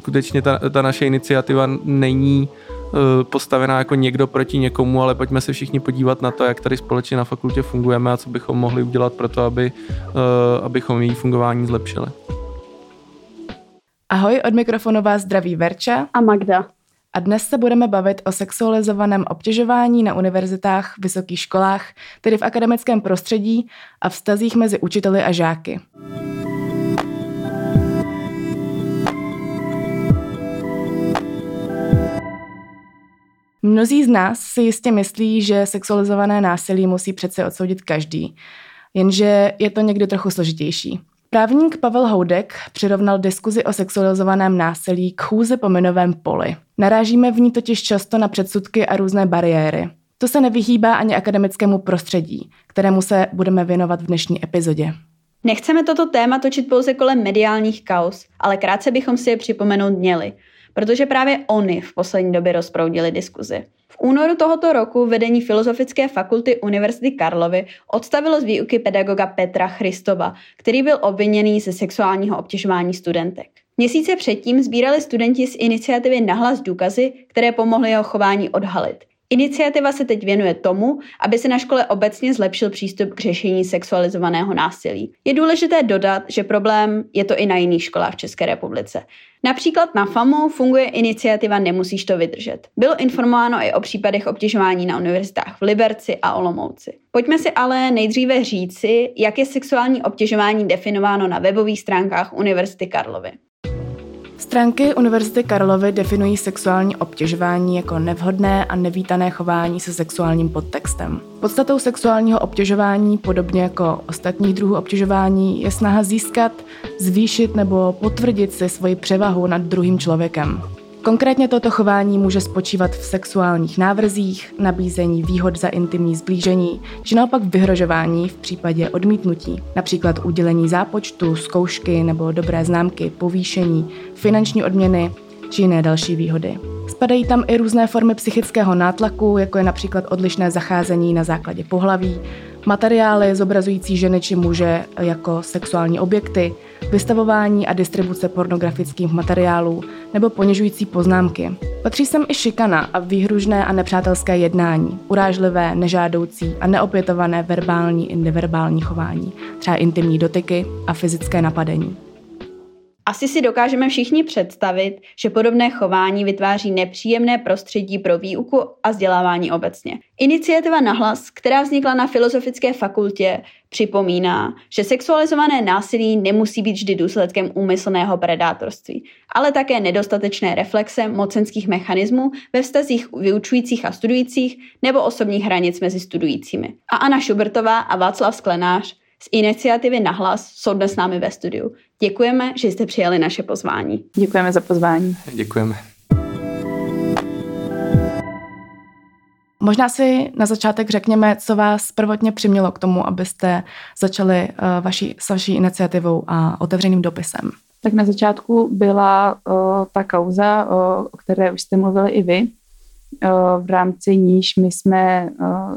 skutečně ta naše iniciativa není postavená jako někdo proti někomu, ale pojďme se všichni podívat na to, jak tady společně na fakultě fungujeme a co bychom mohli udělat pro to, abychom její fungování zlepšili. Ahoj, od mikrofonu vás zdraví Verča a Magda. A dnes se budeme bavit o sexualizovaném obtěžování na univerzitách, vysokých školách, tedy v akademickém prostředí a vztazích mezi učiteli a žáky. Mnozí z nás si jistě myslí, že sexualizované násilí musí přece odsoudit každý, jenže je to někdy trochu složitější. Právník Pavel Houdek přirovnal diskuzi o sexualizovaném násilí k chůzi po minovém poli. Narážíme v ní totiž často na předsudky a různé bariéry. To se nevyhýbá ani akademickému prostředí, kterému se budeme věnovat v dnešní epizodě. Nechceme toto téma točit pouze kolem mediálních kauz, ale krátce bychom si je připomenout měli, protože právě oni v poslední době rozproudili diskuzi. V únoru tohoto roku vedení Filozofické fakulty Univerzity Karlovy odstavilo z výuky pedagoga Petra Christova, který byl obviněný ze sexuálního obtěžování studentek. Měsíce předtím sbírali studenti z iniciativy Nahlas důkazy, které pomohly jeho chování odhalit. Iniciativa se teď věnuje tomu, aby se na škole obecně zlepšil přístup k řešení sexualizovaného násilí. Je důležité dodat, že problém je to i na jiných školách v České republice. Například na FAMU funguje iniciativa Nemusíš to vydržet. Bylo informováno i o případech obtěžování na univerzitách v Liberci a Olomouci. Pojďme si ale nejdříve říci, jak je sexuální obtěžování definováno na webových stránkách Univerzity Karlovy. Stránky Univerzity Karlovy definují sexuální obtěžování jako nevhodné a nevítané chování se sexuálním podtextem. Podstatou sexuálního obtěžování, podobně jako ostatních druhů obtěžování, je snaha získat, zvýšit nebo potvrdit si svoji převahu nad druhým člověkem. Konkrétně toto chování může spočívat v sexuálních návrzích, nabízení výhod za intimní zblížení, či naopak vyhrožování v případě odmítnutí, například udělení zápočtu, zkoušky nebo dobré známky, povýšení, finanční odměny či jiné další výhody. Spadají tam i různé formy psychického nátlaku, jako je například odlišné zacházení na základě pohlaví, materiály zobrazující ženy či muže jako sexuální objekty, vystavování a distribuce pornografických materiálů nebo ponižující poznámky. Patří sem i šikana a výhružné a nepřátelské jednání, urážlivé, nežádoucí a neopětované verbální i neverbální chování, třeba intimní dotyky a fyzické napadení. Asi si dokážeme všichni představit, že podobné chování vytváří nepříjemné prostředí pro výuku a vzdělávání obecně. Iniciativa Nahlas, která vznikla na Filozofické fakultě, připomíná, že sexualizované násilí nemusí být vždy důsledkem úmyslného predátorství, ale také nedostatečné reflexe mocenských mechanismů ve vztazích vyučujících a studujících nebo osobních hranic mezi studujícími. A Anna Šubertová a Václav Sklenář z iniciativy Nahlas jsou dnes s námi ve studiu. Děkujeme, že jste přijali naše pozvání. Děkujeme za pozvání. Děkujeme. Možná si na začátek řekněme, co vás prvotně přimělo k tomu, abyste začali vaší iniciativou a otevřeným dopisem. Tak na začátku byla ta kauza, o které už jste mluvili i vy, v rámci níž my jsme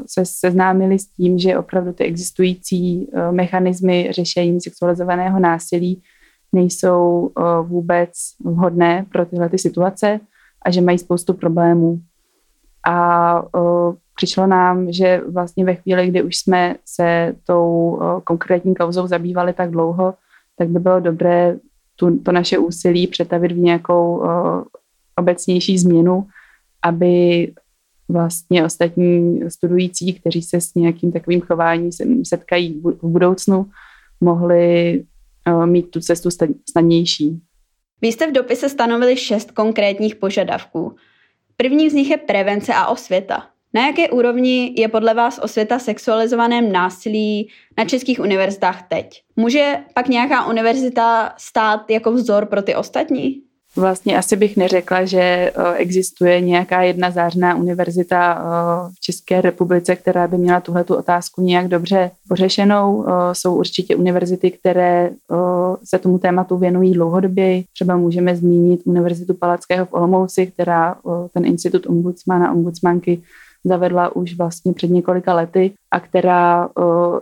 se seznámili s tím, že opravdu ty existující mechanismy řešení sexualizovaného násilí nejsou vůbec vhodné pro tyhle ty situace a že mají spoustu problémů. A přišlo nám, že vlastně ve chvíli, kdy už jsme se tou konkrétní kauzou zabývali tak dlouho, tak by bylo dobré to naše úsilí přetavit v nějakou obecnější změnu, aby vlastně ostatní studující, kteří se s nějakým takovým chováním setkají v budoucnu, mohli mít tu cestu snadnější. Vy jste v dopise stanovili 6 konkrétních požadavků. Prvním z nich je prevence a osvěta. Na jaké úrovni je podle vás osvěta sexualizovaném násilí na českých univerzitách teď? Může pak nějaká univerzita stát jako vzor pro ty ostatní? Vlastně asi bych neřekla, že existuje nějaká jedna zářná univerzita v České republice, která by měla tuhletu otázku nějak dobře pořešenou. Jsou určitě univerzity, které se tomu tématu věnují dlouhodobě. Třeba můžeme zmínit Univerzitu Palackého v Olomouci, která ten institut ombudsmana, ombudsmanky zavedla už vlastně před několika lety a která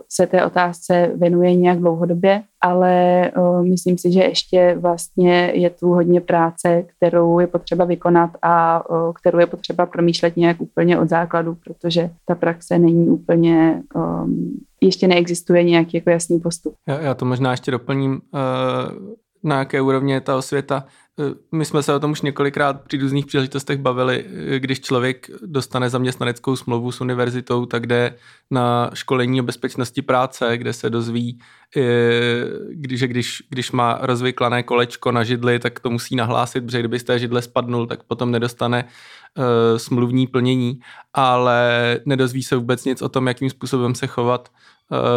se té otázce věnuje nějak dlouhodobě, ale myslím si, že ještě vlastně je tu hodně práce, kterou je potřeba vykonat a kterou je potřeba promýšlet nějak úplně od základu, protože ta praxe není úplně, ještě neexistuje nějaký jako jasný postup. Já to možná ještě doplním, na jaké úrovně je ta osvěta. My jsme se o tom už několikrát při různých příležitostech bavili. Když člověk dostane zaměstnaneckou smlouvu s univerzitou, tak jde na školení o bezpečnosti práce, kde se dozví, že když má rozvyklané kolečko na židli, tak to musí nahlásit, protože kdyby z té židle spadnul, tak potom nedostane smluvní plnění, ale nedozví se vůbec nic o tom, jakým způsobem se chovat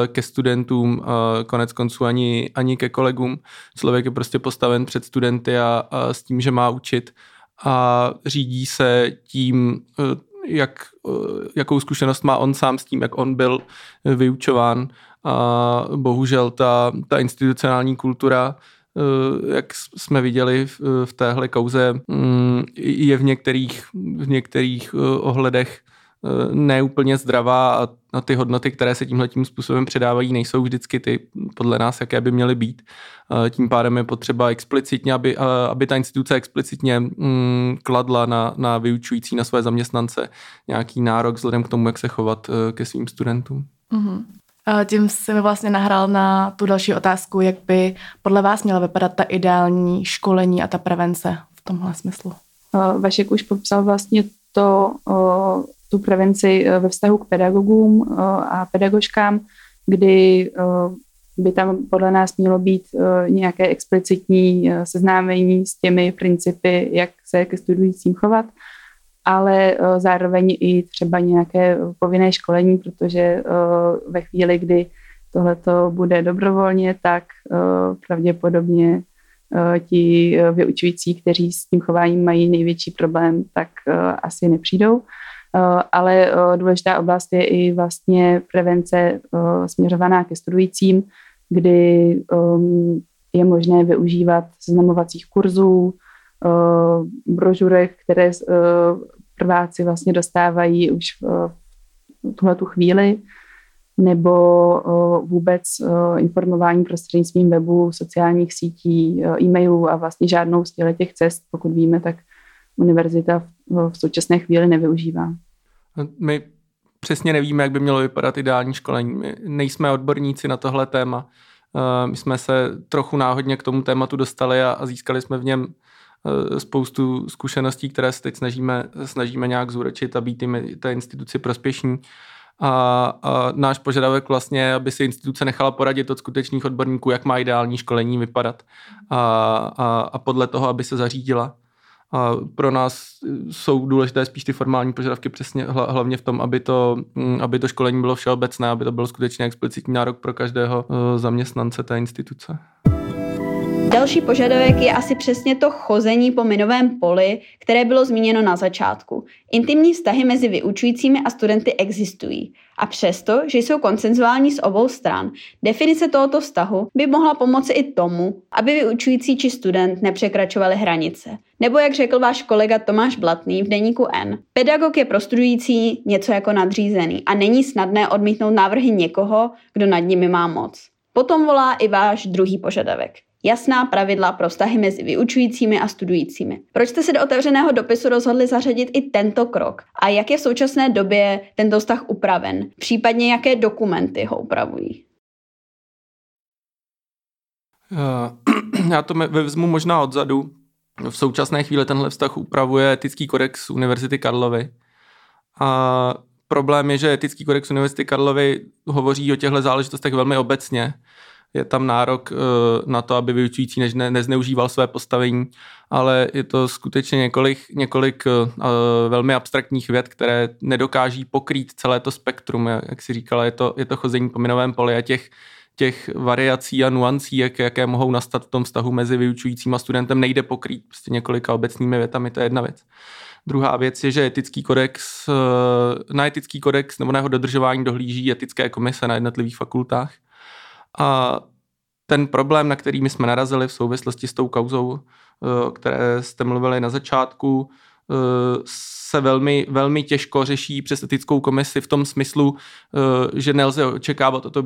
ke studentům, konec konců ani ke kolegům. Člověk je prostě postaven před studenty a s tím, že má učit a řídí se tím, jakou zkušenost má on sám s tím, jak on byl vyučován. A bohužel ta institucionální kultura, jak jsme viděli v téhle kauze, je v některých ohledech neúplně zdravá a ty hodnoty, které se tímhletím způsobem předávají, nejsou vždycky ty podle nás, jaké by měly být. Tím pádem je potřeba explicitně, aby ta instituce explicitně kladla na vyučující, na své zaměstnance nějaký nárok vzhledem k tomu, jak se chovat ke svým studentům. Mm-hmm. Tím se mi vlastně nahrál na tu další otázku, jak by podle vás měla vypadat ta ideální školení a ta prevence v tomhle smyslu. Vašek už popsal vlastně tu prevenci ve vztahu k pedagogům a pedagožkám, kdy by tam podle nás mělo být nějaké explicitní seznámení s těmi principy, jak se ke studujícím chovat, ale zároveň i třeba nějaké povinné školení, protože ve chvíli, kdy tohleto bude dobrovolně, tak pravděpodobně ti vyučující, kteří s tím chováním mají největší problém, tak asi nepřijdou. Ale důležitá oblast je i vlastně prevence směřovaná ke studujícím, kdy je možné využívat seznamovacích kurzů, brožurek, které prváci vlastně dostávají už v tuhletu chvíli, nebo vůbec informování prostřednictvím webu, sociálních sítí, e-mailů a vlastně žádnou z těch cest, pokud víme, tak univerzita v současné chvíli nevyužívá. My přesně nevíme, jak by mělo vypadat ideální školení. My nejsme odborníci na tohle téma. My jsme se trochu náhodně k tomu tématu dostali a získali jsme v něm spoustu zkušeností, které se teď snažíme nějak zúročit a být té instituci prospěšní. A náš požadavek vlastně, aby si instituce nechala poradit od skutečných odborníků, jak má ideální školení vypadat a podle toho, aby se zařídila. A pro nás jsou důležité spíš ty formální požadavky přesně hlavně v tom, aby to školení bylo všeobecné, aby to byl skutečně explicitní nárok pro každého zaměstnance té instituce. Další požadavek je asi přesně to chození po minovém poli, které bylo zmíněno na začátku. Intimní vztahy mezi vyučujícími a studenty existují. A přesto, že jsou konsenzuální z obou stran, definice tohoto vztahu by mohla pomoci i tomu, aby vyučující či student nepřekračovali hranice. Nebo jak řekl váš kolega Tomáš Blatný v deníku N. Pedagog je pro studující něco jako nadřízený a není snadné odmítnout návrhy někoho, kdo nad nimi má moc. Potom volá i váš druhý požadavek. Jasná pravidla pro vztahy mezi vyučujícími a studujícími. Proč jste se do otevřeného dopisu rozhodli zařadit i tento krok? A jak je v současné době tento vztah upraven? Případně jaké dokumenty ho upravují? Já to vezmu možná odzadu. V současné chvíli tenhle vztah upravuje etický kodex Univerzity Karlovy. A problém je, že etický kodex Univerzity Karlovy hovoří o těchto záležitostech velmi obecně. Je tam nárok na to, aby vyučující nezneužíval své postavení, ale je to skutečně několik velmi abstraktních věd, které nedokáží pokrýt celé to spektrum. Jak si říkala, je to chození po minovém poli a těch variací a nuancí, jaké mohou nastat v tom vztahu mezi vyučujícím a studentem, nejde pokrýt prostě několika obecnými větami, to je jedna věc. Druhá věc je, že etický kodex nebo na jeho dodržování dohlíží etické komise na jednotlivých fakultách. A ten problém, na který my jsme narazili v souvislosti s tou kauzou, o které jste mluvili na začátku, se velmi, velmi těžko řeší přes etickou komisi v tom smyslu, že nelze očekávat od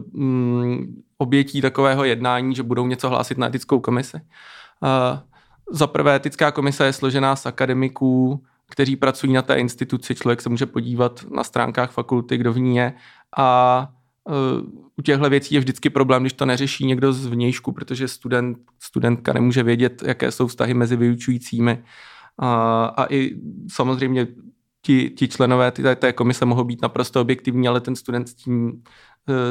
obětí takového jednání, že budou něco hlásit na etickou komisi. Za prvé, etická komise je složená z akademiků, kteří pracují na té instituci. Člověk se může podívat na stránkách fakulty, kdo v ní je. A u těchto věcí je vždycky problém, když to neřeší někdo z vnějšku, protože studentka nemůže vědět, jaké jsou vztahy mezi vyučujícími. A i samozřejmě ti členové té komise mohou být naprosto objektivní, ale ten student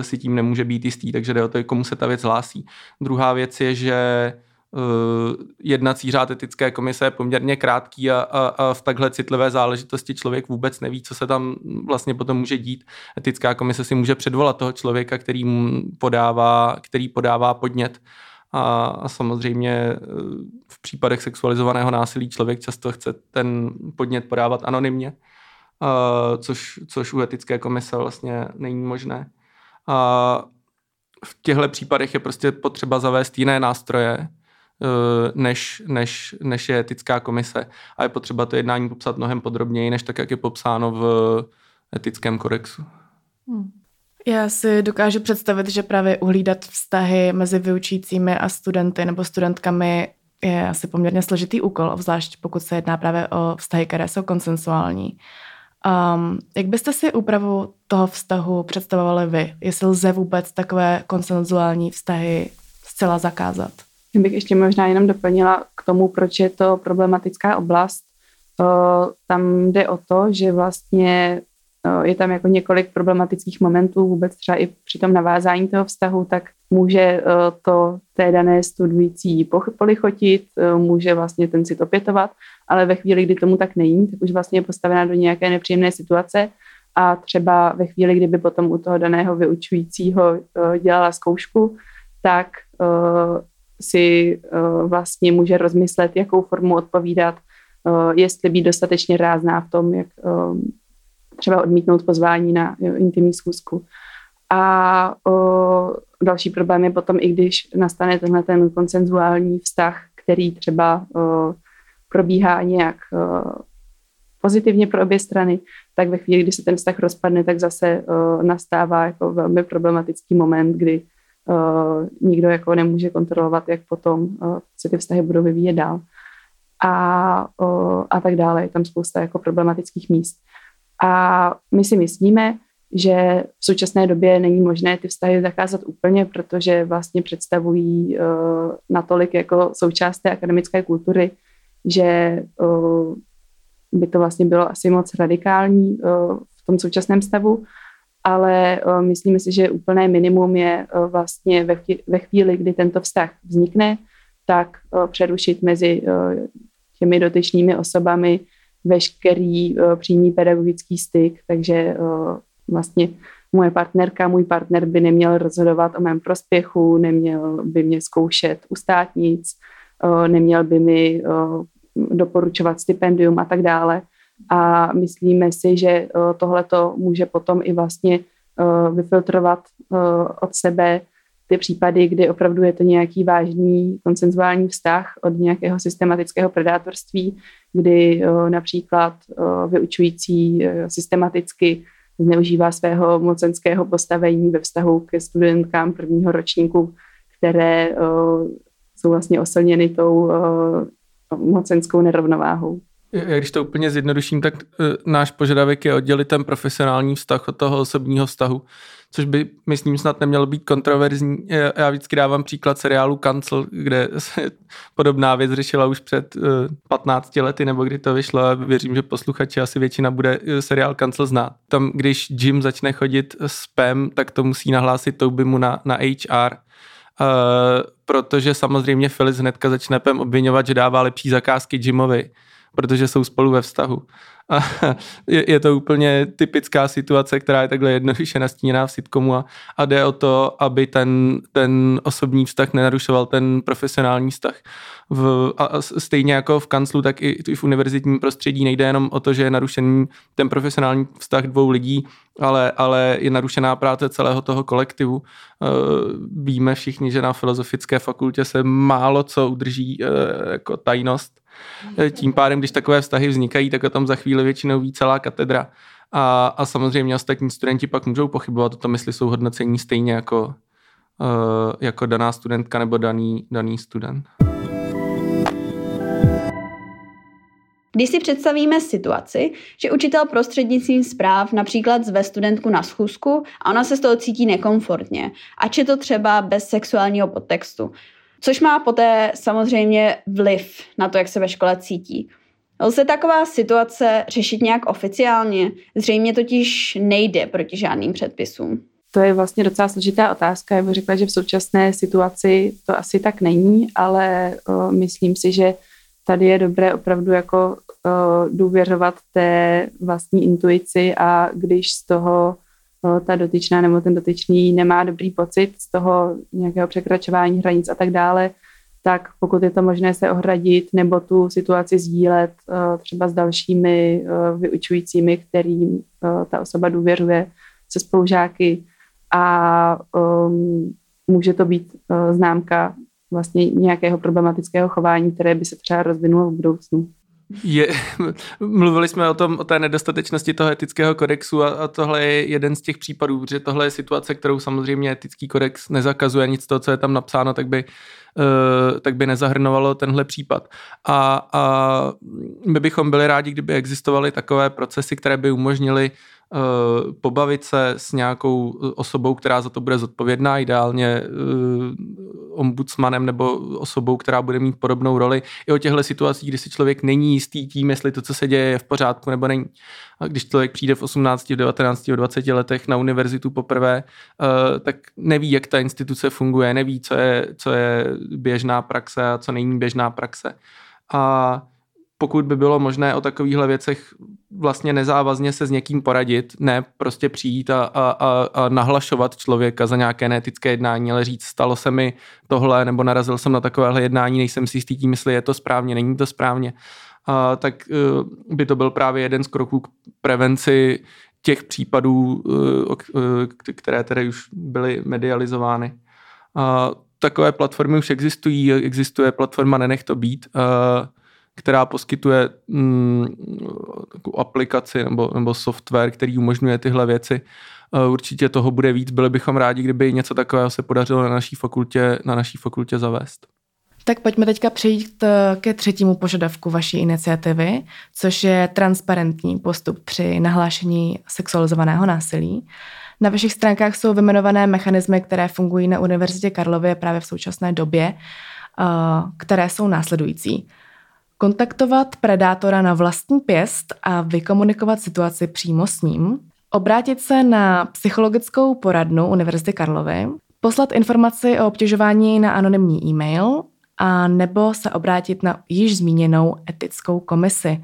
si tím nemůže být jistý, takže jde o to, komu se ta věc hlásí. Druhá věc je, že jednací řád etické komise je poměrně krátký a v takhle citlivé záležitosti člověk vůbec neví, co se tam vlastně potom může dít. Etická komise si může předvolat toho člověka, který podává podnět. A samozřejmě v případech sexualizovaného násilí člověk často chce ten podnět podávat anonymně, což u etické komise vlastně není možné. A v těchto případech je prostě potřeba zavést jiné nástroje, než je etická komise. A je potřeba to jednání popsat mnohem podrobněji, než tak, jak je popsáno v etickém kodexu. Já si dokážu představit, že právě uhlídat vztahy mezi vyučujícími a studenty nebo studentkami je asi poměrně složitý úkol, obzvlášť pokud se jedná právě o vztahy, které jsou konsensuální. Jak byste si úpravu toho vztahu představovali vy? Jestli lze vůbec takové konsenzuální vztahy zcela zakázat? Já bych ještě možná jenom doplnila k tomu, proč je to problematická oblast. Tam jde o to, že vlastně je tam jako několik problematických momentů, vůbec třeba i při tom navázání toho vztahu, tak může to té dané studující polichotit, může vlastně ten cit opětovat, ale ve chvíli, kdy tomu tak není, tak už vlastně je postavená do nějaké nepříjemné situace a třeba ve chvíli, kdyby potom u toho daného vyučujícího dělala zkoušku, tak si vlastně může rozmyslet, jakou formu odpovídat, jestli být dostatečně rázná v tom, jak třeba odmítnout pozvání na intimní schůzku. A další problém je potom, i když nastane tenhle ten konsenzuální vztah, který třeba probíhá nějak pozitivně pro obě strany, tak ve chvíli, kdy se ten vztah rozpadne, tak zase nastává jako velmi problematický moment, kdy nikdo jako nemůže kontrolovat, jak potom se ty vztahy budou vyvíjet dál. A tak dále. Je tam spousta jako problematických míst. A my si myslíme, že v současné době není možné ty vztahy zakázat úplně, protože vlastně představují natolik jako součást té akademické kultury, že by to vlastně bylo asi moc radikální v tom současném stavu, ale myslíme si, že úplné minimum je vlastně ve chvíli, kdy tento vztah vznikne, tak přerušit mezi těmi dotyčnými osobami veškerý přímý pedagogický styk, takže vlastně moje partnerka, můj partner by neměl rozhodovat o mém prospěchu, neměl by mě zkoušet u státnic, neměl by mi doporučovat stipendium a tak dále. A myslíme si, že tohleto může potom i vlastně vyfiltrovat od sebe ty případy, kdy opravdu je to nějaký vážný konsenzuální vztah od nějakého systematického predátorství, kdy například vyučující systematicky zneužívá svého mocenského postavení ve vztahu ke studentkám prvního ročníku, které jsou vlastně oslněny tou mocenskou nerovnováhou. Když to úplně zjednoduším, tak náš požadavek je oddělit ten profesionální vztah od toho osobního vztahu, což by, myslím, snad nemělo být kontroverzní. Já vždycky dávám příklad seriálu Cancel, kde se podobná věc řešila už před 15 lety, nebo kdy to vyšlo, a věřím, že posluchači asi většina bude seriál Cancel znát. Tam, když Jim začne chodit spam, tak to musí nahlásit Tobymu na HR, protože samozřejmě Phyllis hnedka začne Pam obviňovat, že dává lepší zakázky Jimovi, protože jsou spolu ve vztahu. a je to úplně typická situace, která je takhle jednoduše nastíněná v sitcomu a jde o to, aby ten osobní vztah nenarušoval ten profesionální vztah. A stejně jako v kanclu, tak i v univerzitním prostředí nejde jenom o to, že je narušený ten profesionální vztah dvou lidí, ale je narušená práce celého toho kolektivu. Víme všichni, že na Filozofické fakultě se málo co udrží jako tajnost. Tím pádem, když takové vztahy vznikají, tak o tom za chvíli většinou ví celá katedra. A samozřejmě ostatní studenti pak můžou pochybovat o tom, jestli jsou hodnocení stejně jako daná studentka nebo daný student. Když si představíme situaci, že učitel prostřednictvím zpráv například zve studentku na schůzku a ona se z toho cítí nekomfortně, ač je to třeba bez sexuálního podtextu, což má poté samozřejmě vliv na to, jak se ve škole cítí. Lze taková situace řešit nějak oficiálně? Zřejmě totiž nejde proti žádným předpisům. To je vlastně docela složitá otázka. Já bych řekla, že v současné situaci to asi tak není, ale myslím si, že tady je dobré opravdu jako důvěřovat té vlastní intuici, a když z toho ta dotyčná nebo ten dotyčný nemá dobrý pocit z toho nějakého překračování hranic a tak dále, tak pokud je to možné se ohradit nebo tu situaci sdílet třeba s dalšími vyučujícími, kterým ta osoba důvěřuje, se spolužáky, a může to být známka vlastně nějakého problematického chování, které by se třeba rozvinulo v budoucnu. Mluvili jsme o té nedostatečnosti toho etického kodexu a tohle je jeden z těch případů, protože tohle je situace, kterou samozřejmě etický kodex nezakazuje, nic toho, co je tam napsáno, tak by nezahrnovalo tenhle případ. A my bychom byli rádi, kdyby existovaly takové procesy, které by umožnily pobavit se s nějakou osobou, která za to bude zodpovědná, ideálně ombudsmanem nebo osobou, která bude mít podobnou roli, i o těchto situacích, kdy si člověk není jistý tím, jestli to, co se děje, je v pořádku nebo není. A když člověk přijde v 18, v 19, v 20 letech na univerzitu poprvé, tak neví, jak ta instituce funguje, neví, co je běžná praxe a co není běžná praxe. A pokud by bylo možné o takovýchhle věcech vlastně nezávazně se s někým poradit, ne prostě přijít a nahlašovat člověka za nějaké neetické jednání, ale říct, stalo se mi tohle, nebo narazil jsem na takovéhle jednání, nejsem si jistý tím, jestli je to správně, není to správně, tak by to byl právě jeden z kroků k prevenci těch případů, které tedy už byly medializovány. Takové platformy už existují, existuje platforma Nenech to být, která poskytuje takovou aplikaci nebo software, který umožňuje tyhle věci. Určitě toho bude víc. Byli bychom rádi, kdyby něco takového se podařilo na naší fakultě zavést. Tak pojďme teďka přejít ke třetímu požadavku vaší iniciativy, což je transparentní postup při nahlášení sexualizovaného násilí. Na vašich stránkách jsou vyjmenované mechanismy, které fungují na Univerzitě Karlově právě v současné době, které jsou následující. Kontaktovat predátora na vlastní pěst a vykomunikovat situaci přímo s ním, obrátit se na psychologickou poradnu Univerzity Karlovy, poslat informaci o obtěžování na anonymní e-mail a nebo se obrátit na již zmíněnou etickou komisi.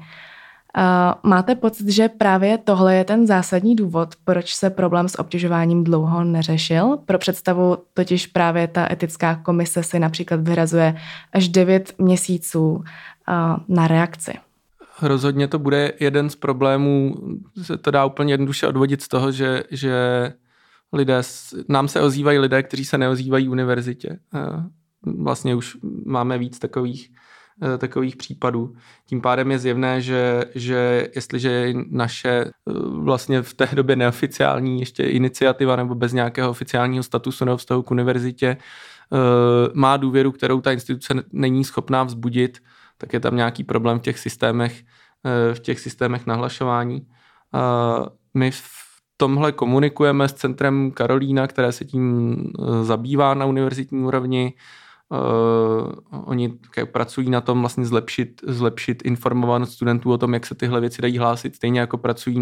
Máte pocit, že právě tohle je ten zásadní důvod, proč se problém s obtěžováním dlouho neřešil? Pro představu totiž právě ta etická komise si například vyhrazuje až 9 měsíců na reakci. Rozhodně to bude jeden z problémů, se to dá úplně jednoduše odvodit z toho, že nám se ozývají lidé, kteří se neozývají univerzitě. Vlastně už máme víc takových případů. Tím pádem je zjevné, že jestliže naše vlastně v té době neoficiální ještě iniciativa nebo bez nějakého oficiálního statusu nebo vztahu k univerzitě má důvěru, kterou ta instituce není schopná vzbudit, tak je tam nějaký problém v těch systémech nahlašování. My v tomhle komunikujeme s centrem Karolina, které se tím zabývá na univerzitní úrovni. Oni pracují na tom vlastně zlepšit informovanost studentů o tom, jak se tyhle věci dají hlásit, stejně jako pracují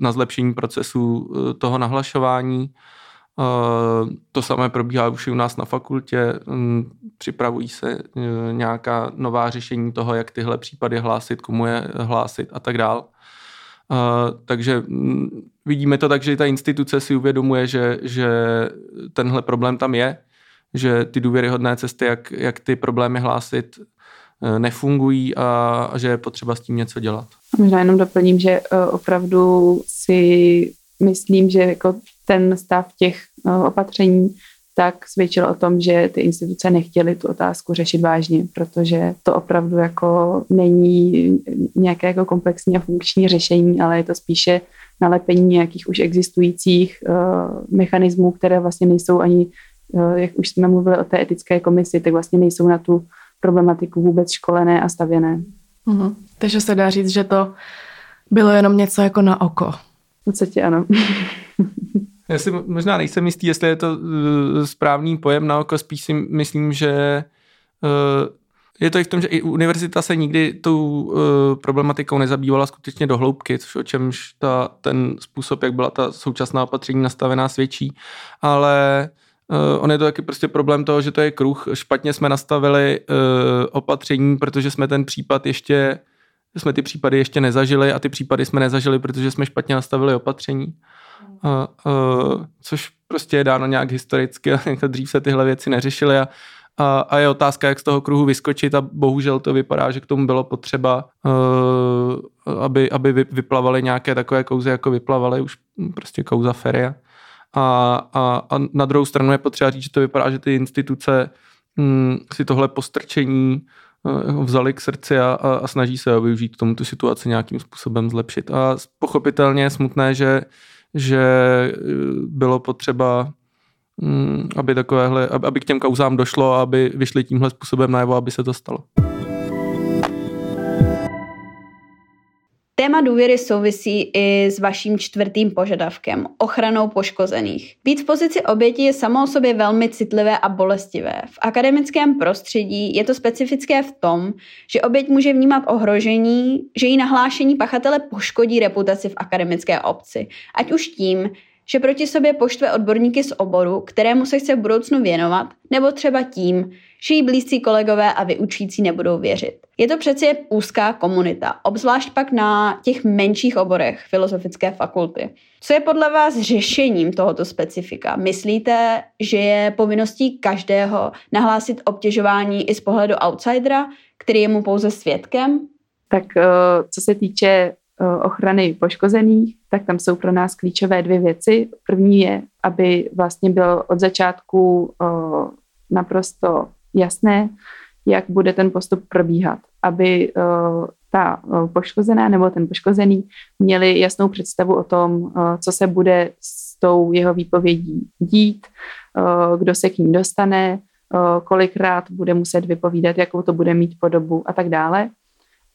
na zlepšení procesu toho nahlašování. To samé probíhá už i u nás na fakultě. Připravují se nějaká nová řešení toho, jak tyhle případy hlásit, komu je hlásit a tak dál. Takže vidíme to tak, že ta instituce si uvědomuje, že tenhle problém tam je, že ty důvěryhodné cesty, jak ty problémy hlásit, nefungují a že je potřeba s tím něco dělat. Možná jenom doplním, že opravdu si myslím, že jako ten stav těch opatření tak svědčil o tom, že ty instituce nechtěly tu otázku řešit vážně, protože to opravdu jako není nějaké jako komplexní a funkční řešení, ale je to spíše nalepení nějakých už existujících mechanismů, které vlastně nejsou ani, jak už jsme mluvili o té etické komisi, tak vlastně nejsou na tu problematiku vůbec školené a stavěné. Mhm. Takže se dá říct, že to bylo jenom něco jako na oko. V podstatě ano. Já si možná nejsem jistý, jestli je to správný pojem na oko, spíš si myslím, že je to i v tom, že i univerzita se nikdy tou problematikou nezabývala skutečně do hloubky, což o čemž ten způsob, jak byla ta současná opatření nastavená, svědčí, ale on je to taky prostě problém toho, že to je kruh. Špatně jsme nastavili opatření, protože jsme ty případy ještě nezažili a ty případy jsme nezažili, protože jsme špatně nastavili opatření. Což prostě je dáno nějak historicky, dřív se tyhle věci neřešily a je otázka, jak z toho kruhu vyskočit a bohužel to vypadá, že k tomu bylo potřeba, aby vyplavaly nějaké takové kauzy, jako vyplavaly už prostě kauza Feria. A na druhou stranu je potřeba říct, že to vypadá, že ty instituce si tohle postrčení vzali k srdci a snaží se využít tomu tu situaci nějakým způsobem zlepšit. A pochopitelně je smutné, že bylo potřeba, aby takovéhle, aby k těm kauzám došlo a aby vyšli tímhle způsobem najevo, aby se to stalo. Téma důvěry souvisí i s vaším čtvrtým požadavkem, ochranou poškozených. Být v pozici oběti je samo o sobě velmi citlivé a bolestivé. V akademickém prostředí je to specifické v tom, že oběť může vnímat ohrožení, že jí nahlášení pachatele poškodí reputaci v akademické obci. Ať už tím, že proti sobě poštve odborníky z oboru, kterému se chce v budoucnu věnovat, nebo třeba tím, že jí blízcí kolegové a vyučující nebudou věřit. Je to přece úzká komunita, obzvlášť pak na těch menších oborech filozofické fakulty. Co je podle vás řešením tohoto specifika? Myslíte, že je povinností každého nahlásit obtěžování i z pohledu outsidera, který je mu pouze svědkem? Tak co se týče ochrany poškozených, tak tam jsou pro nás klíčové dvě věci. První je, aby vlastně bylo od začátku naprosto jasné, jak bude ten postup probíhat, aby ta poškozená nebo ten poškozený měli jasnou představu o tom, co se bude s tou jeho výpovědí dít, kdo se k ní dostane, kolikrát bude muset vypovídat, jakou to bude mít podobu a tak dále.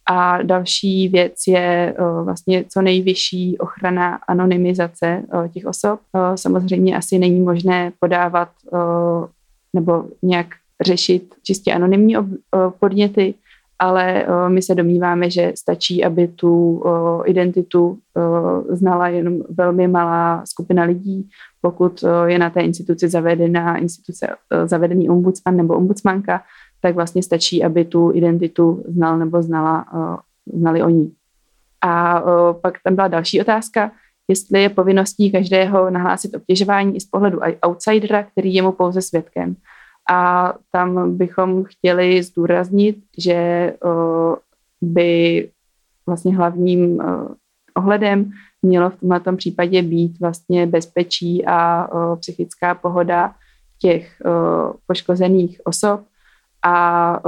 A další věc je vlastně co nejvyšší ochrana anonymizace těch osob. Samozřejmě asi není možné podávat nebo nějak řešit čistě anonymní podněty, ale my se domníváme, že stačí, aby tu identitu znala jenom velmi malá skupina lidí, pokud je na té instituci zavedený ombudsman nebo ombudsmanka, tak vlastně stačí, aby tu identitu znal nebo znali oni. A pak tam byla další otázka, jestli je povinností každého nahlásit obtěžování i z pohledu outsidera, který je mu pouze svědkem. A tam bychom chtěli zdůraznit, že by vlastně hlavním ohledem mělo v tomto případě být vlastně bezpečí a psychická pohoda těch poškozených osob a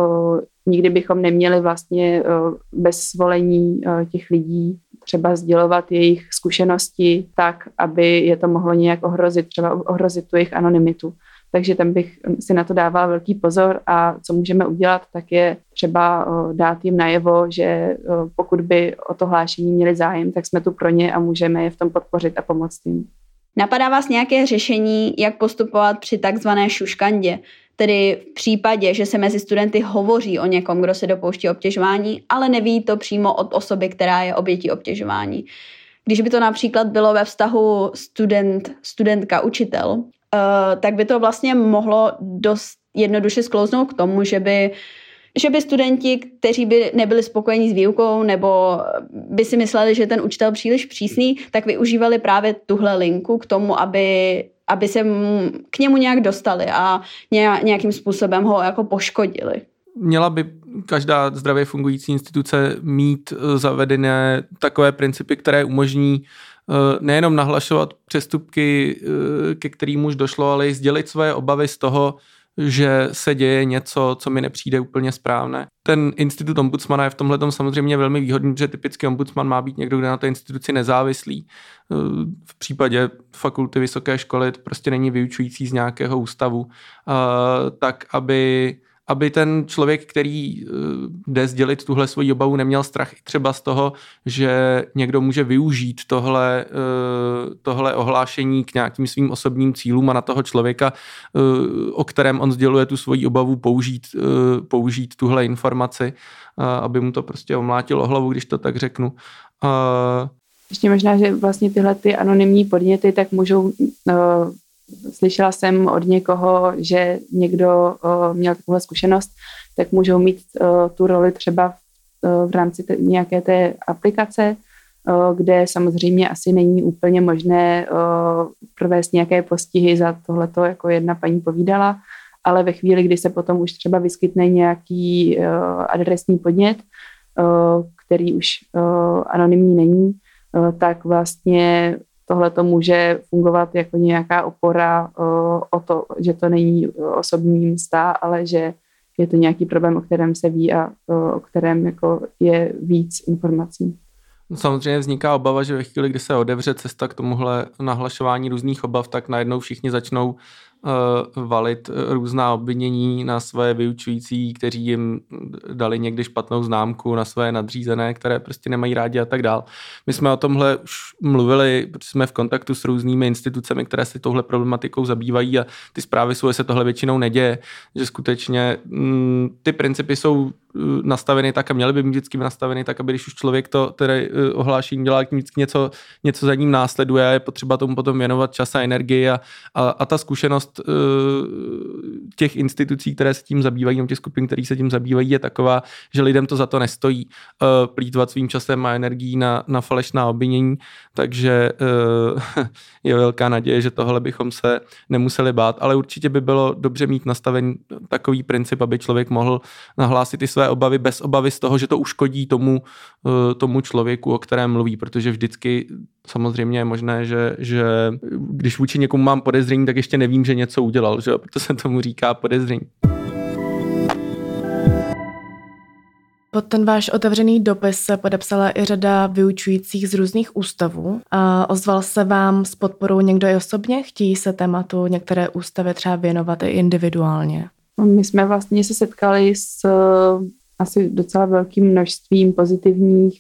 nikdy bychom neměli vlastně bez svolení těch lidí třeba sdělovat jejich zkušenosti tak, aby je to mohlo nějak ohrozit, třeba ohrozit tu jejich anonymitu. Takže tam bych si na to dávala velký pozor a co můžeme udělat, tak je třeba dát jim najevo, že pokud by o to hlášení měli zájem, tak jsme tu pro ně a můžeme je v tom podpořit a pomoct jim. Napadá vás nějaké řešení, jak postupovat při takzvané šuškandě, tedy v případě, že se mezi studenty hovoří o někom, kdo se dopouští obtěžování, ale neví to přímo od osoby, která je obětí obtěžování. Když by to například bylo ve vztahu student, studentka, učitel, tak by to vlastně mohlo dost jednoduše sklouznout k tomu, že by studenti, kteří by nebyli spokojeni s výukou nebo by si mysleli, že ten učitel příliš přísný, tak využívali právě tuhle linku k tomu, aby se k němu nějak dostali a nějakým způsobem ho jako poškodili. Měla by každá zdravě fungující instituce mít zavedené takové principy, které umožní nejenom nahlašovat přestupky, ke kterým už došlo, ale i sdělit své obavy z toho, že se děje něco, co mi nepřijde úplně správné. Ten institut ombudsmana je v tomhletom samozřejmě velmi výhodný, protože typicky ombudsman má být někdo, kdo na té instituci nezávislý. V případě fakulty vysoké školy to prostě není vyučující z nějakého ústavu, tak aby ten člověk, který jde sdělit tuhle svoji obavu, neměl strach třeba z toho, že někdo může využít tohle ohlášení k nějakým svým osobním cílům a na toho člověka, o kterém on sděluje tu svoji obavu, použít tuhle informaci, aby mu to prostě omlátilo hlavu, když to tak řeknu. Ještě možná, že vlastně tyhle ty anonymní podněty tak můžou... Slyšela jsem od někoho, že někdo měl takovou zkušenost, tak můžou mít tu roli třeba v rámci nějaké té aplikace, kde samozřejmě asi není úplně možné provést nějaké postihy za tohleto, jako jedna paní povídala, ale ve chvíli, kdy se potom už třeba vyskytne nějaký adresní podnět, který už anonymní není, tak vlastně tohle to může fungovat jako nějaká opora o to, že to není osobní msta, ale že je to nějaký problém, o kterém se ví a o kterém jako je víc informací. Samozřejmě vzniká obava, že ve chvíli, kdy se otevře cesta k tomuhle nahlašování různých obav, tak najednou všichni začnou valit různá obvinění na své vyučující, kteří jim dali někdy špatnou známku, na své nadřízené, které prostě nemají rádi a tak dál. My jsme o tomhle už mluvili, protože jsme v kontaktu s různými institucemi, které se touhle problematikou zabývají a ty zprávy jsou, že se tohle většinou neděje, že skutečně ty principy jsou nastaveny tak a měly by být vždycky nastaveny tak, aby když už člověk to tedy ohlášení dělá, vždycky něco za ním následuje a je potřeba tomu potom věnovat čas a energii a ta zkušenost těch institucí, které se tím zabývají, nebo těch skupin, které se tím zabývají, je taková, že lidem to za to nestojí plýtvat svým časem a energií na falešná obvinění, takže je velká naděje, že tohle bychom se nemuseli bát, ale určitě by bylo dobře mít nastaven takový princip, aby člověk mohl nahlásit ty své obavy bez obavy z toho, že to uškodí tomu člověku, o kterém mluví, protože vždycky samozřejmě je možné, že když vůči někomu mám podezření, tak ještě nevím, že něco udělal, že? Proto se tomu říká podezření. Pod ten váš otevřený dopis se podepsala i řada vyučujících z různých ústavů. A ozval se vám s podporou někdo i osobně? Chtějí se tématu některé ústavy třeba věnovat i individuálně? My jsme vlastně se setkali s asi docela velkým množstvím pozitivních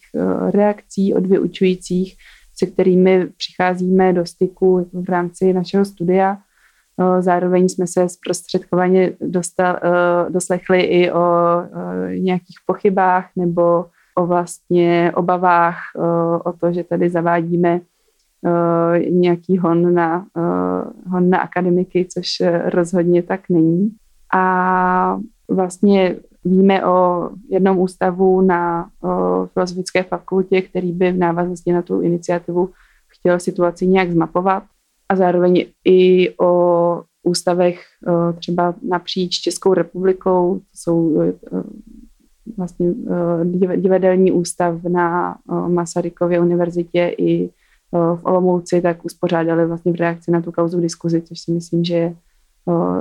reakcí od vyučujících, se kterými přicházíme do styku v rámci našeho studia. Zároveň jsme se zprostředkovaně doslechli i o nějakých pochybách nebo o vlastně obavách o to, že tady zavádíme nějaký hon na akademiky, což rozhodně tak není. A vlastně víme o jednom ústavu na Filozofické fakultě, který by v návaznosti na tu iniciativu chtěl situaci nějak zmapovat. A zároveň i o ústavech třeba napříč Českou republikou. To jsou vlastně divadelní ústav na Masarykově univerzitě i v Olomouci, tak uspořádali vlastně v reakci na tu kauzu diskuzi, což si myslím, že je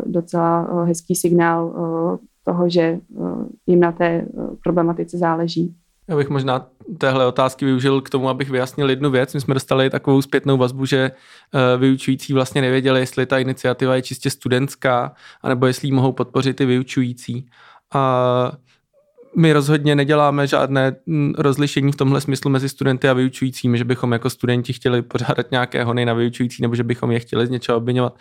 docela hezký signál toho, že jim na té problematice záleží. Já bych možná téhle otázky využil k tomu, abych vyjasnil jednu věc. My jsme dostali takovou zpětnou vazbu, že vyučující vlastně nevěděli, jestli ta iniciativa je čistě studentská, anebo jestli ji mohou podpořit i vyučující. A my rozhodně neděláme žádné rozlišení v tomhle smyslu mezi studenty a vyučujícími, že bychom jako studenti chtěli pořádat nějaké hony na vyučující nebo že bychom je chtěli z něčeho obviňovat.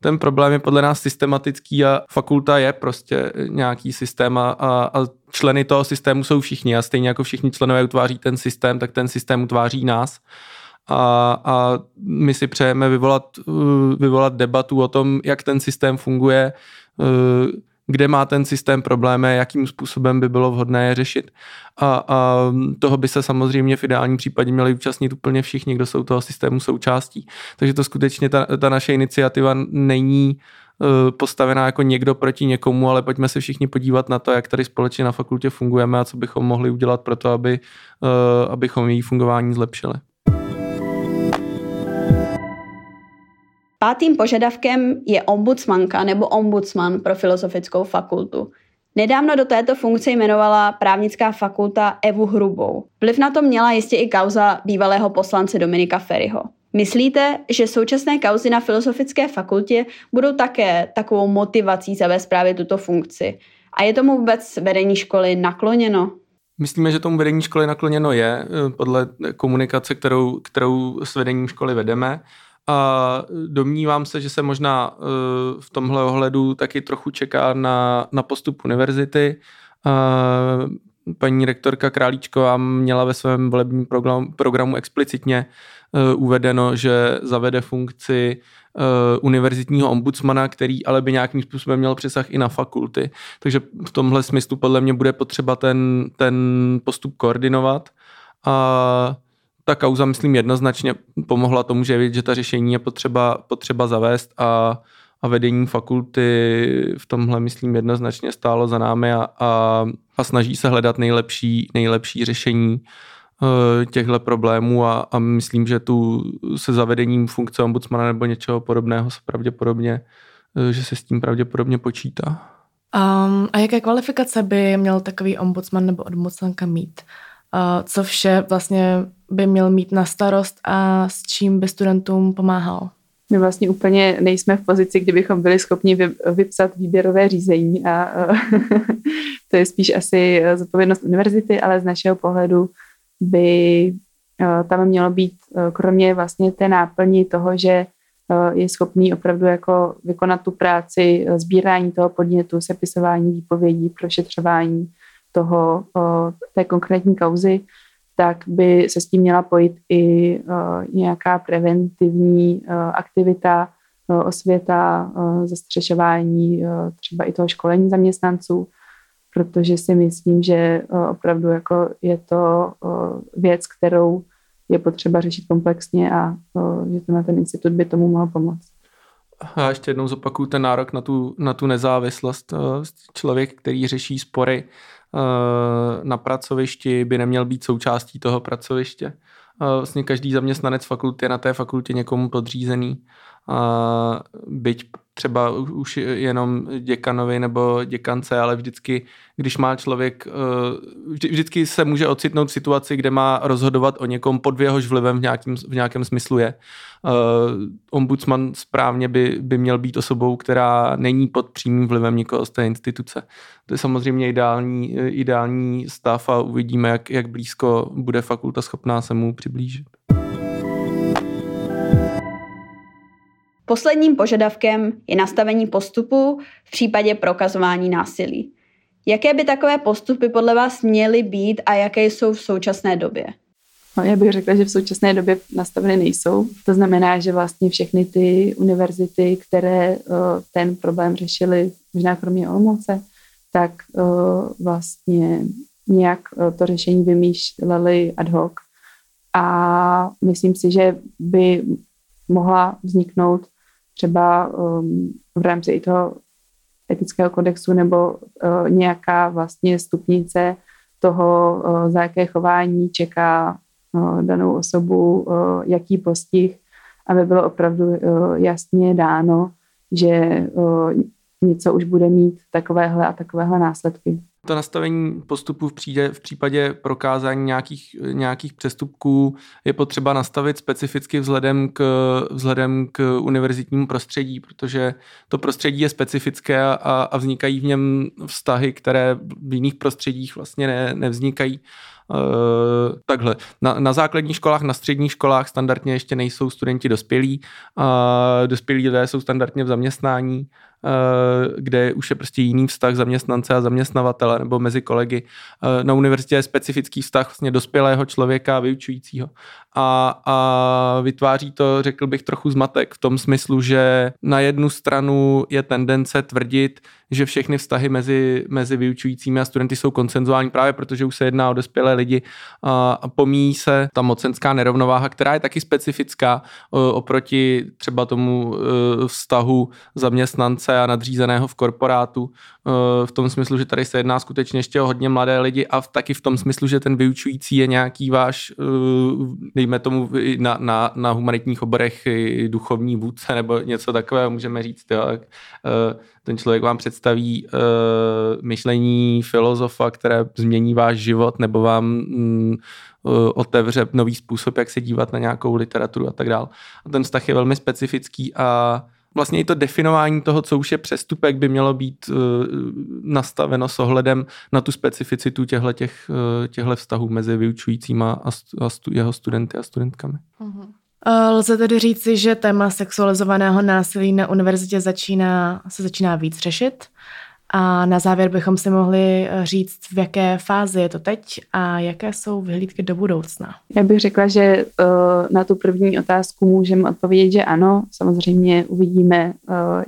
Ten problém je podle nás systematický a fakulta je prostě nějaký systém a členy toho systému jsou všichni a stejně jako všichni členové utváří ten systém, tak ten systém utváří nás. a my si přejeme vyvolat debatu o tom, jak ten systém funguje, kde má ten systém problémy, jakým způsobem by bylo vhodné je řešit. A toho by se samozřejmě v ideálním případě měli účastnit úplně všichni, kdo jsou toho systému součástí. Takže to skutečně ta naše iniciativa není postavená jako někdo proti někomu, ale pojďme se všichni podívat na to, jak tady společně na fakultě fungujeme a co bychom mohli udělat pro to, abychom její fungování zlepšili. Pátým požadavkem je ombudsmanka nebo ombudsman pro Filozofickou fakultu. Nedávno do této funkce jmenovala Právnická fakulta Evu Hrubou. Vliv na to měla jistě i kauza bývalého poslance Dominika Feriho. Myslíte, že současné kauzy na Filozofické fakultě budou také takovou motivací zavést právě tuto funkci? A je tomu vůbec vedení školy nakloněno? Myslíme, že tomu vedení školy nakloněno je, podle komunikace, kterou s vedením školy vedeme. A domnívám se, že se možná v tomhle ohledu taky trochu čeká na postup univerzity. Paní rektorka Králíčková měla ve svém volebním programu explicitně uvedeno, že zavede funkci univerzitního ombudsmana, který ale by nějakým způsobem měl přesah i na fakulty. Takže v tomhle smyslu podle mě bude potřeba ten postup koordinovat. A ta kauza, myslím, jednoznačně pomohla tomu, že ta řešení je potřeba zavést a vedení fakulty v tomhle, myslím, jednoznačně stálo za námi a snaží se hledat nejlepší řešení těchto problémů a myslím, že tu se zavedením funkce ombudsmana nebo něčeho podobného se s tím pravděpodobně počítá. A jaké kvalifikace by měl takový ombudsman nebo ombudsmanka mít? Co vše vlastně by měl mít na starost a s čím by studentům pomáhal? My vlastně úplně nejsme v pozici, kdybychom byli schopni vypsat výběrové řízení a to je spíš asi zodpovědnost univerzity, ale z našeho pohledu by tam mělo být kromě vlastně té náplní toho, že je schopný opravdu jako vykonat tu práci, sbírání toho podnětu, sepisování výpovědí, prošetřování toho, té konkrétní kauzy, tak by se s tím měla pojít i nějaká preventivní aktivita, osvěta, zastřešování třeba i toho školení zaměstnanců, protože si myslím, že opravdu jako je to věc, kterou je potřeba řešit komplexně a že ten institut by tomu mohl pomoct. Já ještě jednou zopakuju ten nárok na tu nezávislost. Člověk, který řeší spory na pracovišti, by neměl být součástí toho pracoviště. Vlastně každý zaměstnanec fakulty je na té fakultě někomu podřízený. Byť třeba už jenom děkanovi nebo děkance, ale vždycky, když má člověk, vždycky se může ocitnout v situaci, kde má rozhodovat o někom, pod jehož vlivem v nějakém smyslu je. Ombudsman správně by měl být osobou, která není pod přímým vlivem nikoho z té instituce. To je samozřejmě ideální stav a uvidíme, jak blízko bude fakulta schopná se mu přiblížit. Posledním požadavkem je nastavení postupu v případě prokazování násilí. Jaké by takové postupy podle vás měly být a jaké jsou v současné době? No, já bych řekla, že v současné době nastaveny nejsou. To znamená, že vlastně všechny ty univerzity, které ten problém řešily, možná kromě Olomouce, tak vlastně nějak to řešení vymýšleli ad hoc. A myslím si, že by mohla vzniknout třeba v rámci i toho etického kodexu nebo nějaká vlastně stupnice toho, za jaké chování čeká danou osobu, jaký postih, aby bylo opravdu jasně dáno, že něco už bude mít takovéhle a takovéhle následky. To nastavení postupu v případě prokázání nějakých přestupků je potřeba nastavit specificky vzhledem k univerzitnímu prostředí, protože to prostředí je specifické a vznikají v něm vztahy, které v jiných prostředích vlastně nevznikají. Takhle. Na základních školách, na středních školách standardně ještě nejsou studenti dospělí. Dospělí lidé jsou standardně v zaměstnání, kde už je prostě jiný vztah zaměstnance a zaměstnavatele nebo mezi kolegy. Na univerzitě je specifický vztah vlastně dospělého člověka, vyučujícího. A vytváří to, řekl bych, trochu zmatek v tom smyslu, že na jednu stranu je tendence tvrdit, že všechny vztahy mezi vyučujícími a studenty jsou konsenzuální právě protože už se jedná o dospělé lidi a pomíjí se ta mocenská nerovnováha, která je taky specifická oproti třeba tomu vztahu zaměstnance a nadřízeného v korporátu v tom smyslu, že tady se jedná skutečně ještě o hodně mladé lidi a taky v tom smyslu, že ten vyučující je nějaký váš, dejme tomu na humanitních oborech duchovní vůdce nebo něco takového, můžeme říct, jo, ten člověk vám představí myšlení filozofa, které změní váš život nebo vám otevře nový způsob, jak se dívat na nějakou literaturu a tak dál. A ten vztah je velmi specifický a vlastně i to definování toho, co už je přestupek, by mělo být nastaveno s ohledem na tu specificitu těchto vztahů mezi vyučujícíma a jeho studenty a studentkami. Uh-huh. Lze tedy říci, že téma sexualizovaného násilí na univerzitě se začíná víc řešit a na závěr bychom si mohli říct, v jaké fázi je to teď a jaké jsou vyhlídky do budoucna. Já bych řekla, že na tu první otázku můžeme odpovědět, že ano, samozřejmě uvidíme,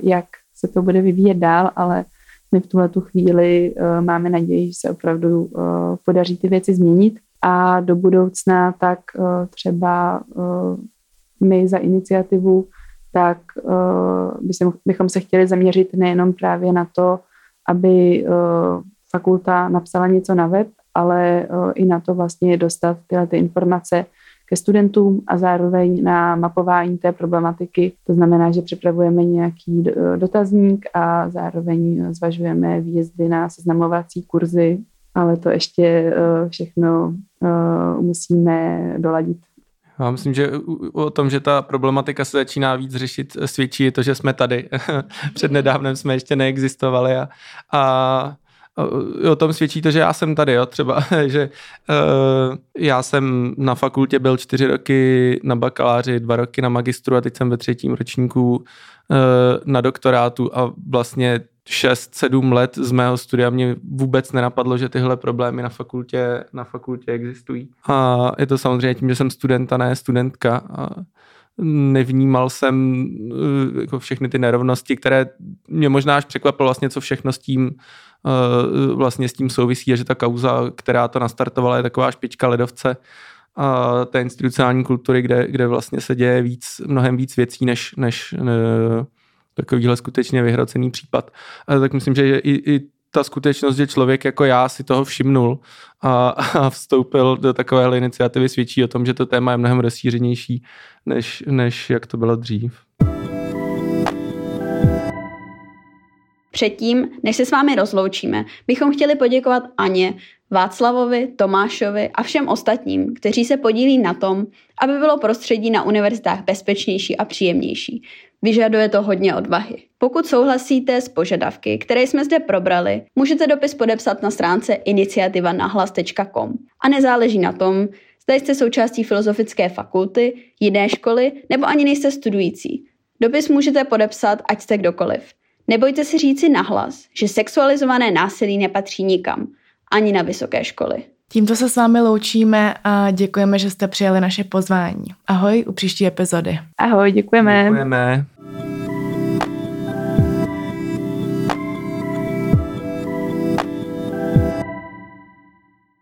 jak se to bude vyvíjet dál, ale my v tuhletu chvíli máme naději, že se opravdu podaří ty věci změnit a do budoucna tak třeba my za iniciativu, tak bychom se chtěli zaměřit nejenom právě na to, aby fakulta napsala něco na web, ale i na to vlastně dostat tyhle ty informace ke studentům a zároveň na mapování té problematiky. To znamená, že připravujeme nějaký dotazník a zároveň zvažujeme výjezdy na seznamovací kurzy, ale to ještě všechno musíme doladit. Já myslím, že o tom, že ta problematika se začíná víc řešit, svědčí to, že jsme tady. Přednedávnem jsme ještě neexistovali a o tom svědčí to, že já jsem tady, jo, třeba, že já jsem na fakultě byl 4 roky na bakaláři, 2 roky na magistru a teď jsem ve 3. ročníku na doktorátu a vlastně 6-7 let z mého studia mě vůbec nenapadlo, že tyhle problémy na fakultě existují. A je to samozřejmě tím, že jsem student a ne studentka. A nevnímal jsem jako všechny ty nerovnosti, které mě možná až překvapilo vlastně, co všechno s tím souvisí a že ta kauza, která to nastartovala, je taková špička ledovce a té institucionální kultury, kde vlastně se děje mnohem víc věcí, než takovýhle skutečně vyhrocený případ. A tak myslím, že i ta skutečnost, že člověk jako já si toho všimnul a vstoupil do takovéhle iniciativy, svědčí o tom, že to téma je mnohem rozšířenější, než jak to bylo dřív. Předtím, než se s vámi rozloučíme, bychom chtěli poděkovat Aně, Václavovi, Tomášovi a všem ostatním, kteří se podílí na tom, aby bylo prostředí na univerzitách bezpečnější a příjemnější. Vyžaduje to hodně odvahy. Pokud souhlasíte s požadavky, které jsme zde probrali, můžete dopis podepsat na stránce iniciativanahlas.com. A nezáleží na tom, zda jste součástí Filozofické fakulty, jiné školy nebo ani nejste studující. Dopis můžete podepsat, ať jste kdokoliv. Nebojte si říci nahlas, že sexualizované násilí nepatří nikam, ani na vysoké školy. Tímto se s vámi loučíme a děkujeme, že jste přijali naše pozvání. Ahoj u příští epizody. Ahoj, děkujeme. Děkujeme.